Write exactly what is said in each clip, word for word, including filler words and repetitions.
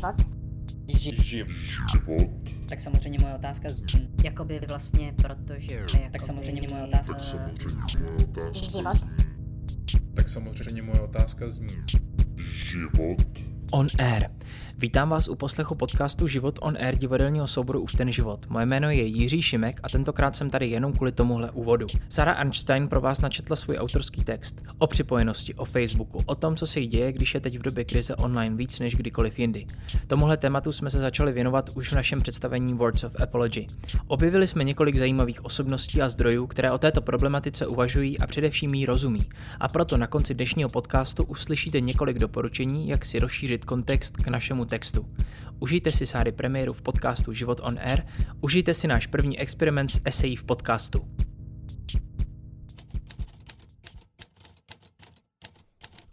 Život. Život. Život. Tak samozřejmě moje otázka z... Jakoby vlastně, protože... Jakoby... Tak samozřejmě moje otázka... Tak samozřejmě moje otázka... Život. Tak samozřejmě moje otázka zní... Život. On Air. Vítám vás u poslechu podcastu Život on Air divadelního souboru Už ten život. Moje jméno je Jiří Šimek a tentokrát jsem tady jenom kvůli tomuhle úvodu. Sara Arnstein pro vás načetla svůj autorský text o připojenosti, o Facebooku, o tom, co se jí děje, když je teď v době krize online víc než kdykoliv jindy. Tomuhle tématu jsme se začali věnovat už v našem představení Words of Apology. Objevili jsme několik zajímavých osobností a zdrojů, které o této problematice uvažují a především jí rozumí. A proto na konci dnešního podcastu uslyšíte několik doporučení, jak si rozšířit kontext k našemu textu. Užijte si Sáry premiéru v podcastu Život on Air, užijte si náš první experiment s esejí v podcastu.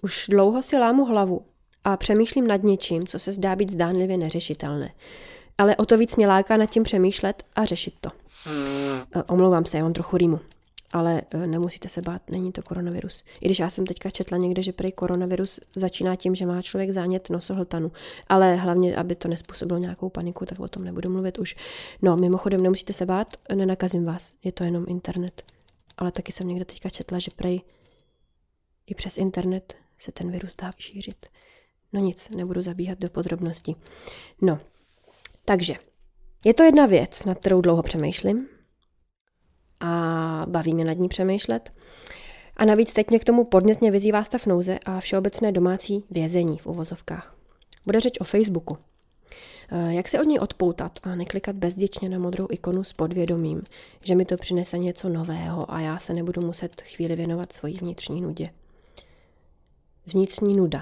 Už dlouho si lámu hlavu a přemýšlím nad něčím, co se zdá být zdánlivě neřešitelné. Ale o to víc mě láká nad tím přemýšlet a řešit to. Omlouvám se, já mám trochu rýmu. Ale nemusíte se bát, není to koronavirus. I když já jsem teďka četla někde, že prý koronavirus začíná tím, že má člověk zánět nosohltanu. Ale hlavně, aby to nespůsobilo nějakou paniku, tak o tom nebudu mluvit už. No, mimochodem, nemusíte se bát, nenakazím vás, je to jenom internet. Ale taky jsem někde teďka četla, že prý i přes internet se ten virus dá šířit. No nic, nebudu zabíhat do podrobností. No, takže je to jedna věc, nad kterou dlouho přemýšlím. A baví mě nad ní přemýšlet. A navíc teď mě k tomu podnětně vyzývá stav nouze a všeobecné domácí vězení v uvozovkách. Bude řeč o Facebooku. Jak se od něj odpoutat a neklikat bezděčně na modrou ikonu s podvědomím, že mi to přinese něco nového a já se nebudu muset chvíli věnovat svojí vnitřní nudě. Vnitřní nuda,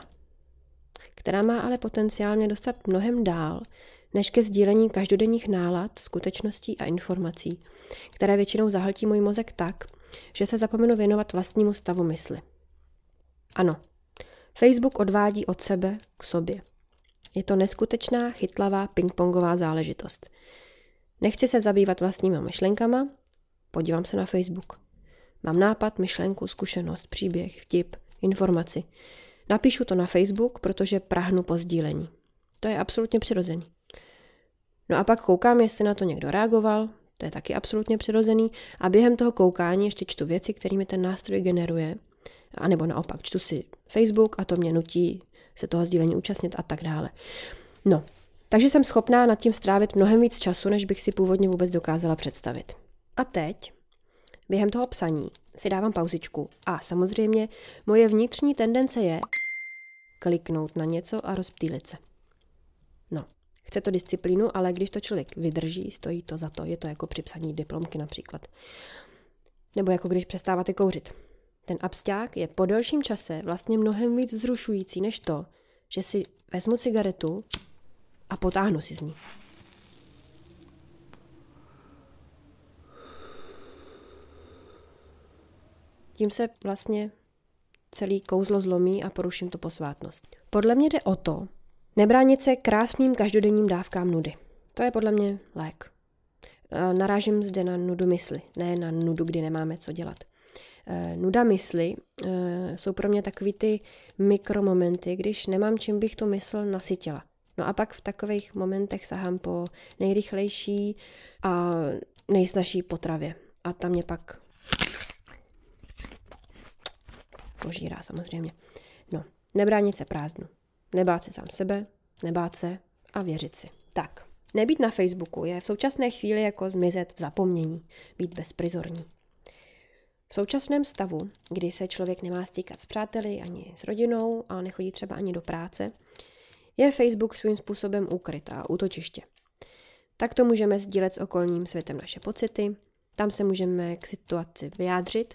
která má ale potenciálně dostat mnohem dál, než ke sdílení každodenních nálad, skutečností a informací, které většinou zahltí můj mozek tak, že se zapomenu věnovat vlastnímu stavu mysli. Ano, Facebook odvádí od sebe k sobě. Je to neskutečná, chytlavá, pingpongová záležitost. Nechci se zabývat vlastníma myšlenkama, podívám se na Facebook. Mám nápad, myšlenku, zkušenost, příběh, vtip, informaci. Napíšu to na Facebook, protože prahnu po sdílení. To je absolutně přirozený. No a pak koukám, jestli na to někdo reagoval, to je taky absolutně přirozený, a během toho koukání ještě čtu věci, kterými ten nástroj generuje, anebo naopak čtu si Facebook a to mě nutí se toho sdílení účastnit a tak dále. No, takže jsem schopná nad tím strávit mnohem víc času, než bych si původně vůbec dokázala představit. A teď, během toho psaní, si dávám pauzičku a samozřejmě moje vnitřní tendence je kliknout na něco a rozptýlit se. No. Chce to disciplínu, ale když to člověk vydrží, stojí to za to. Je to jako při psaní diplomky například. Nebo jako když přestáváte kouřit. Ten absťák je po delším čase vlastně mnohem víc vzrušující než to, že si vezmu cigaretu a potáhnu si z ní. Tím se vlastně celý kouzlo zlomí a poruším tu posvátnost. Podle mě jde o to, nebránit se krásným každodenním dávkám nudy. To je podle mě lék. Narážím zde na nudu mysli, ne na nudu, kdy nemáme co dělat. Nuda mysli jsou pro mě takový ty mikromomenty, když nemám čím bych tu mysl nasytila. No a pak v takových momentech sahám po nejrychlejší a nejsnažší potravě. A tam mě pak požírá samozřejmě. No, nebránit se prázdnu. Nebát se sám sebe, nebát se a věřit si. Tak, nebýt na Facebooku je v současné chvíli jako zmizet v zapomnění, být bezprizorní. V současném stavu, kdy se člověk nemá stýkat s přáteli ani s rodinou a nechodí třeba ani do práce, je Facebook svým způsobem úkryt a útočiště. Tak to můžeme sdílet s okolním světem naše pocity, tam se můžeme k situaci vyjádřit,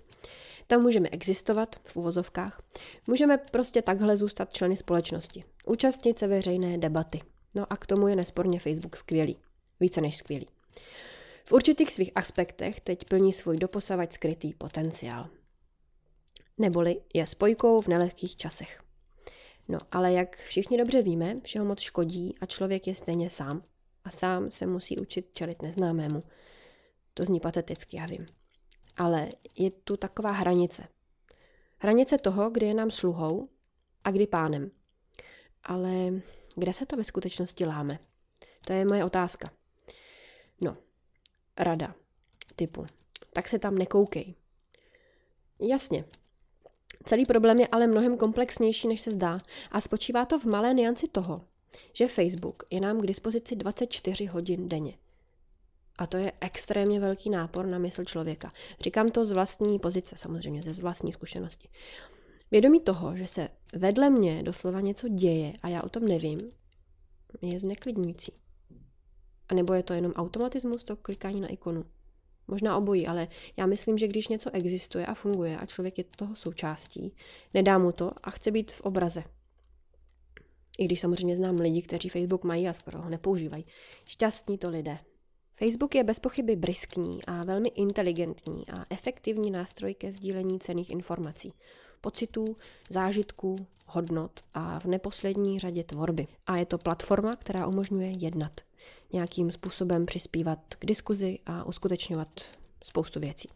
tam můžeme existovat, v uvozovkách. Můžeme prostě takhle zůstat členy společnosti. Účastnit se veřejné debaty. No a k tomu je nesporně Facebook skvělý. Více než skvělý. V určitých svých aspektech teď plní svůj doposavať skrytý potenciál. Neboli je spojkou v nelehkých časech. No, ale jak všichni dobře víme, všeho moc škodí a člověk je stejně sám. A sám se musí učit čelit neznámému. To zní pateticky, já vím. Ale je tu taková hranice. Hranice toho, kdy je nám sluhou a kdy pánem. Ale kde se to ve skutečnosti láme? To je moje otázka. No, rada typu, tak se tam nekoukej. Jasně, celý problém je ale mnohem komplexnější, než se zdá, a spočívá to v malé nuanci toho, že Facebook je nám k dispozici dvacet čtyři hodin denně. A to je extrémně velký nápor na mysl člověka. Říkám to z vlastní pozice, samozřejmě ze vlastní zkušenosti. Vědomí toho, že se vedle mě doslova něco děje a já o tom nevím, je zneklidňující. A nebo je to jenom automatismus, to klikání na ikonu. Možná obojí, ale já myslím, že když něco existuje a funguje a člověk je toho součástí, nedá mu to a chce být v obraze. I když samozřejmě znám lidi, kteří Facebook mají a skoro ho nepoužívají. Šťastní to lidé. Facebook je bezpochyby bryskní a velmi inteligentní a efektivní nástroj ke sdílení cenných informací, pocitů, zážitků, hodnot a v neposlední řadě tvorby. A je to platforma, která umožňuje jednat, nějakým způsobem přispívat k diskuzi a uskutečňovat spoustu věcí.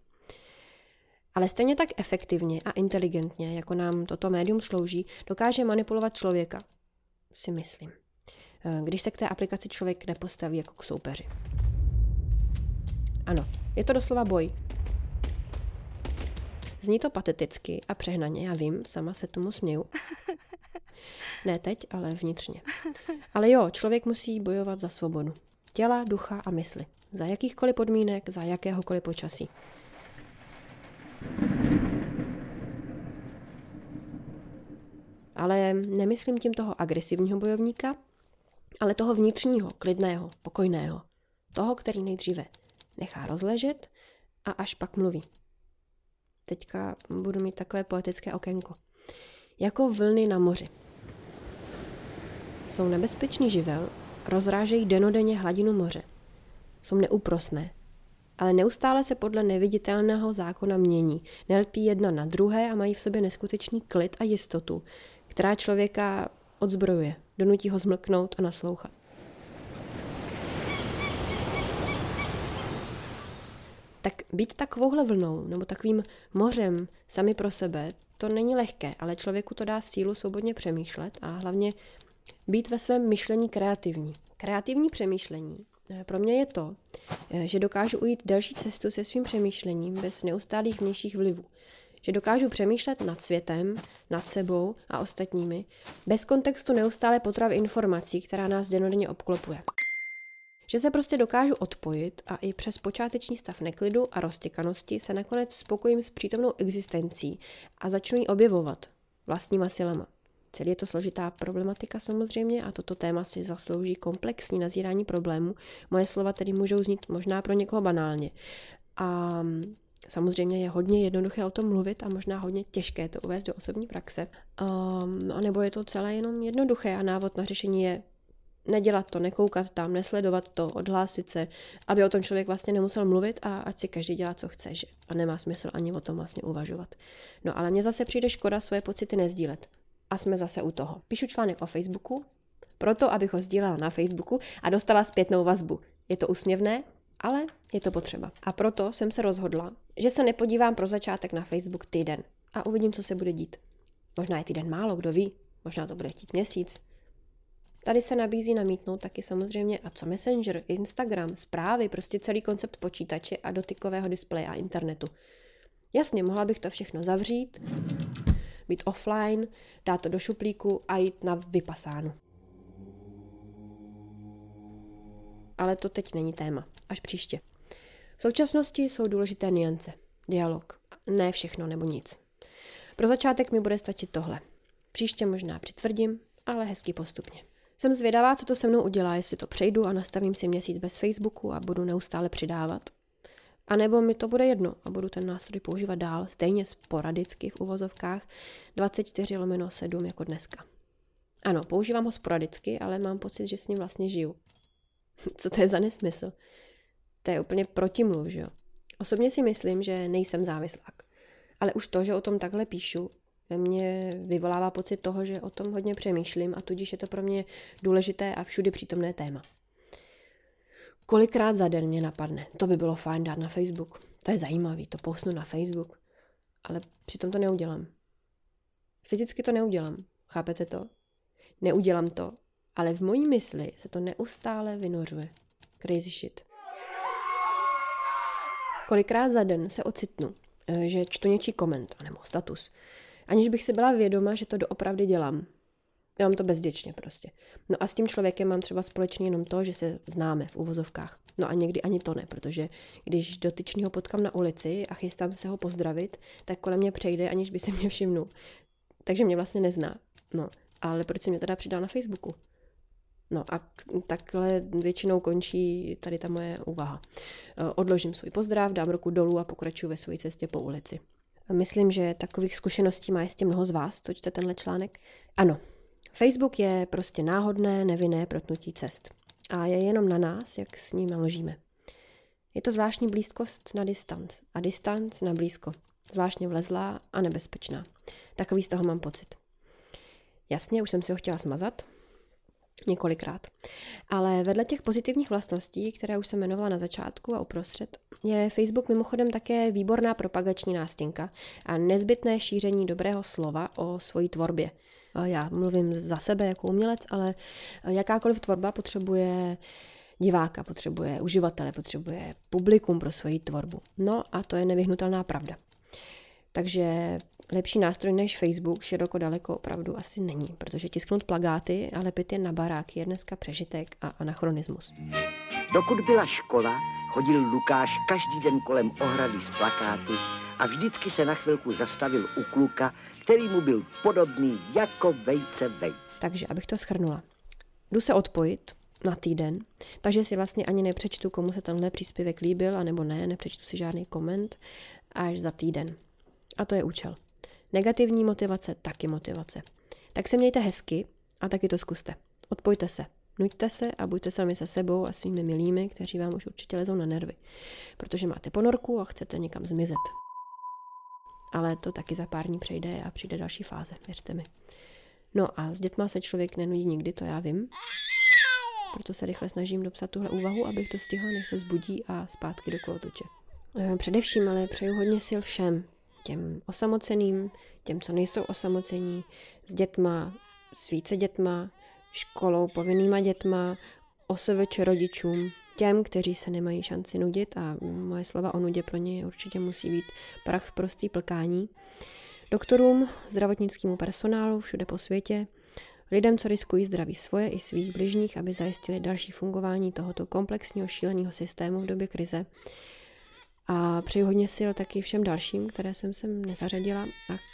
Ale stejně tak efektivně a inteligentně, jako nám toto médium slouží, dokáže manipulovat člověka, si myslím, když se k té aplikaci člověk nepostaví jako k soupeři. Ano, je to doslova boj. Zní to pateticky a přehnaně, já vím, sama se tomu směju. Ne teď, ale vnitřně. Ale jo, člověk musí bojovat za svobodu. Těla, ducha a mysli. Za jakýchkoliv podmínek, za jakéhokoliv počasí. Ale nemyslím tím toho agresivního bojovníka, ale toho vnitřního, klidného, pokojného. Toho, který nejdříve nechá rozležet a až pak mluví. Teďka budu mít takové poetické okénko. Jako vlny na moři. Jsou nebezpečný živel, rozrážejí denodenně hladinu moře. Jsou neúprosné, ale neustále se podle neviditelného zákona mění. Nelpí jedna na druhé a mají v sobě neskutečný klid a jistotu, která člověka odzbrojuje, donutí ho zmlknout a naslouchat. Tak být takovouhle vlnou nebo takovým mořem sami pro sebe, to není lehké, ale člověku to dá sílu svobodně přemýšlet a hlavně být ve svém myšlení kreativní. Kreativní přemýšlení pro mě je to, že dokážu ujít delší cestu se svým přemýšlením bez neustálých vnějších vlivů. Že dokážu přemýšlet nad světem, nad sebou a ostatními, bez kontextu neustále potravy informací, která nás dennodenně obklopuje. Že se prostě dokážu odpojit a i přes počáteční stav neklidu a roztěkanosti se nakonec spokojím s přítomnou existencí a začnu ji objevovat vlastníma silama. Celý je to složitá problematika samozřejmě a toto téma si zaslouží komplexní nazírání problému. Moje slova tedy můžou znít možná pro někoho banálně. A samozřejmě je hodně jednoduché o tom mluvit a možná hodně těžké to uvést do osobní praxe. Um, a nebo je to celé jenom jednoduché a návod na řešení je nedělat to, nekoukat tam, nesledovat to, odhlásit se, aby o tom člověk vlastně nemusel mluvit a ať si každý dělá, co chce, že? A nemá smysl ani o tom vlastně uvažovat. No ale mně zase přijde škoda svoje pocity nezdílet. A jsme zase u toho. Píšu článek o Facebooku, proto abych ho sdílela na Facebooku a dostala zpětnou vazbu. Je to úsměvné, ale je to potřeba. A proto jsem se rozhodla, že se nepodívám pro začátek na Facebook týden a uvidím, co se bude dít. Možná je týden málo, kdo ví, možná to bude chtít měsíc. Tady se nabízí namítnout taky samozřejmě a co Messenger, Instagram, zprávy, prostě celý koncept počítače a dotykového displeje a internetu. Jasně, mohla bych to všechno zavřít, být offline, dát to do šuplíku a jít na vypasánu. Ale to teď není téma, až příště. V současnosti jsou důležité nuance, dialog, ne všechno nebo nic. Pro začátek mi bude stačit tohle. Příště možná přitvrdím, ale hezky postupně. Jsem zvědavá, co to se mnou udělá, jestli to přejdu a nastavím si měsíc bez Facebooku a budu neustále přidávat. A nebo mi to bude jedno a budu ten nástroj používat dál, stejně sporadicky v uvozovkách, dvacet čtyři lomeno sedm jako dneska. Ano, používám ho sporadicky, ale mám pocit, že s ním vlastně žiju. Co to je za nesmysl? To je úplně protimluv, že jo? Osobně si myslím, že nejsem závislák. Ale už to, že o tom takhle píšu, ve mně vyvolává pocit toho, že o tom hodně přemýšlím a tudíž je to pro mě důležité a všudy přítomné téma. Kolikrát za den mě napadne, to by bylo fajn dát na Facebook, to je zajímavý, to postnu na Facebook, ale přitom to neudělám. Fyzicky to neudělám, chápete to? Neudělám to ale v mojí mysli se to neustále vynořuje. Crazy shit. Kolikrát za den se ocitnu, že čtu něčí koment nebo status, aniž bych si byla vědoma, že to doopravdy dělám. Dělám to bezděčně prostě. No a s tím člověkem mám třeba společně jenom to, že se známe v uvozovkách. No a někdy ani to ne, protože když dotyčnýho potkám na ulici a chystám se ho pozdravit, tak kolem mě přejde, aniž by si mě všimnul. Takže mě vlastně nezná. No, ale proč si mě teda přidal na Facebooku? No a takhle většinou končí tady ta moje úvaha. Odložím svůj pozdrav, dám ruku dolů a pokračuju ve své cestě po ulici. Myslím, že takových zkušeností má jistě mnoho z vás, co čte tenhle článek. Ano, Facebook je prostě náhodné, nevinné protnutí cest. A je jenom na nás, jak s ním naložíme. Je to zvláštní blízkost na distanc a distanc na blízko. Zvláštně vlezlá a nebezpečná. Takový z toho mám pocit. Jasně, už jsem si ho chtěla smazat. Několikrát. Ale vedle těch pozitivních vlastností, které už jsem jmenovala na začátku a uprostřed, je Facebook mimochodem také výborná propagační nástěnka a nezbytné šíření dobrého slova o svojí tvorbě. Já mluvím za sebe jako umělec, ale jakákoliv tvorba potřebuje diváka, potřebuje uživatele, potřebuje publikum pro svoji tvorbu. No a to je nevyhnutelná pravda. Takže lepší nástroj než Facebook široko daleko opravdu asi není, protože tisknout plakáty a lepit je na baráky je dneska přežitek a anachronismus. Dokud byla škola, chodil Lukáš každý den kolem ohrady s plakáty a vždycky se na chvilku zastavil u kluka, který mu byl podobný jako vejce vejc. Takže abych to shrnula. Jdu se odpojit na týden, takže si vlastně ani nepřečtu, komu se tenhle příspěvek líbil, anebo ne, nepřečtu si žádný koment až za týden. A to je účel. Negativní motivace, taky motivace. Tak se mějte hezky a taky to zkuste. Odpojte se, nuďte se a buďte sami se sebou a svými milými, kteří vám už určitě lezou na nervy, protože máte ponorku a chcete někam zmizet. Ale to taky za pár dní přejde a přijde další fáze, věřte mi. No a s dětma se člověk nenudí nikdy, to já vím. Proto se rychle snažím dopsat tuhle úvahu, abych to stihla, než se zbudí a zpátky do kolotoče. Především ale přeju hodně sil všem. Těm osamoceným, těm, co nejsou osamocení, s dětma, s více dětma, školou povinnýma dětma, OSVČ rodičům, těm, kteří se nemají šanci nudit a moje slova o nudě pro ně určitě musí být prach z prostý plkání, doktorům, zdravotnickému personálu všude po světě, lidem, co riskují zdraví svoje i svých bližních, aby zajistili další fungování tohoto komplexního šíleného systému v době krize. A přeju hodně sil taky všem dalším, které jsem sem nezařadila a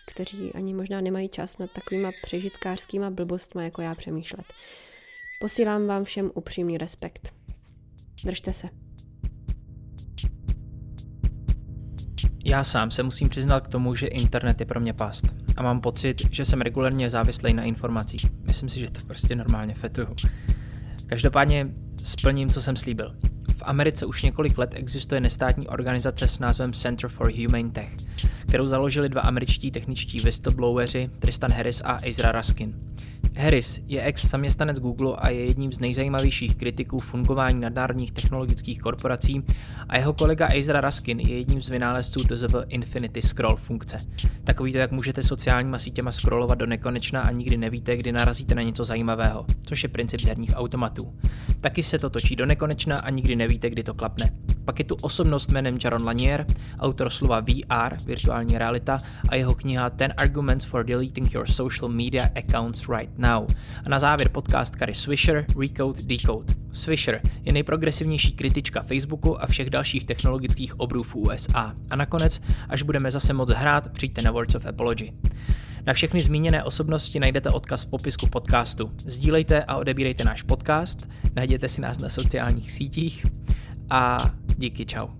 kteří ani možná nemají čas nad takovýma přežitkářskýma blbostma, jako já přemýšlet. Posílám vám všem upřímný respekt. Držte se. Já sám se musím přiznat k tomu, že internet je pro mě past. A mám pocit, že jsem regulérně závislý na informacích. Myslím si, že to prostě normálně fetuju. Každopádně splním, co jsem slíbil. V Americe už několik let existuje nestátní organizace s názvem Center for Humane Tech, kterou založili dva američtí techničtí whistlebloweri Tristan Harris a Ezra Raskin. Harris je ex-zaměstnanec Google a je jedním z nejzajímavějších kritiků fungování nadnárodních technologických korporací a jeho kolega Ezra Raskin je jedním z vynálezců T Z V Infinity scroll funkce. Takový to, jak můžete sociálníma sítěma scrollovat do nekonečna a nikdy nevíte, kdy narazíte na něco zajímavého, což je princip herních automatů. Taky se to točí do nekonečna a nikdy nevíte, kdy to klapne. Pak je tu osobnost jménem Jaron Lanier, autor slova V R, virtuální realita, a jeho kniha ten Arguments for Deleting Your Social Media Accounts Right Now. A na závěr podcast Kary Swisher, Recode, Decode. Swisher je nejprogresivnější kritička Facebooku a všech dalších technologických obrů v U S A. A nakonec, až budeme zase moc hrát, přijďte na Words of Apology. Na všechny zmíněné osobnosti najdete odkaz v popisku podcastu. Sdílejte a odebírejte náš podcast, najděte si nás na sociálních sítích a díky, čau.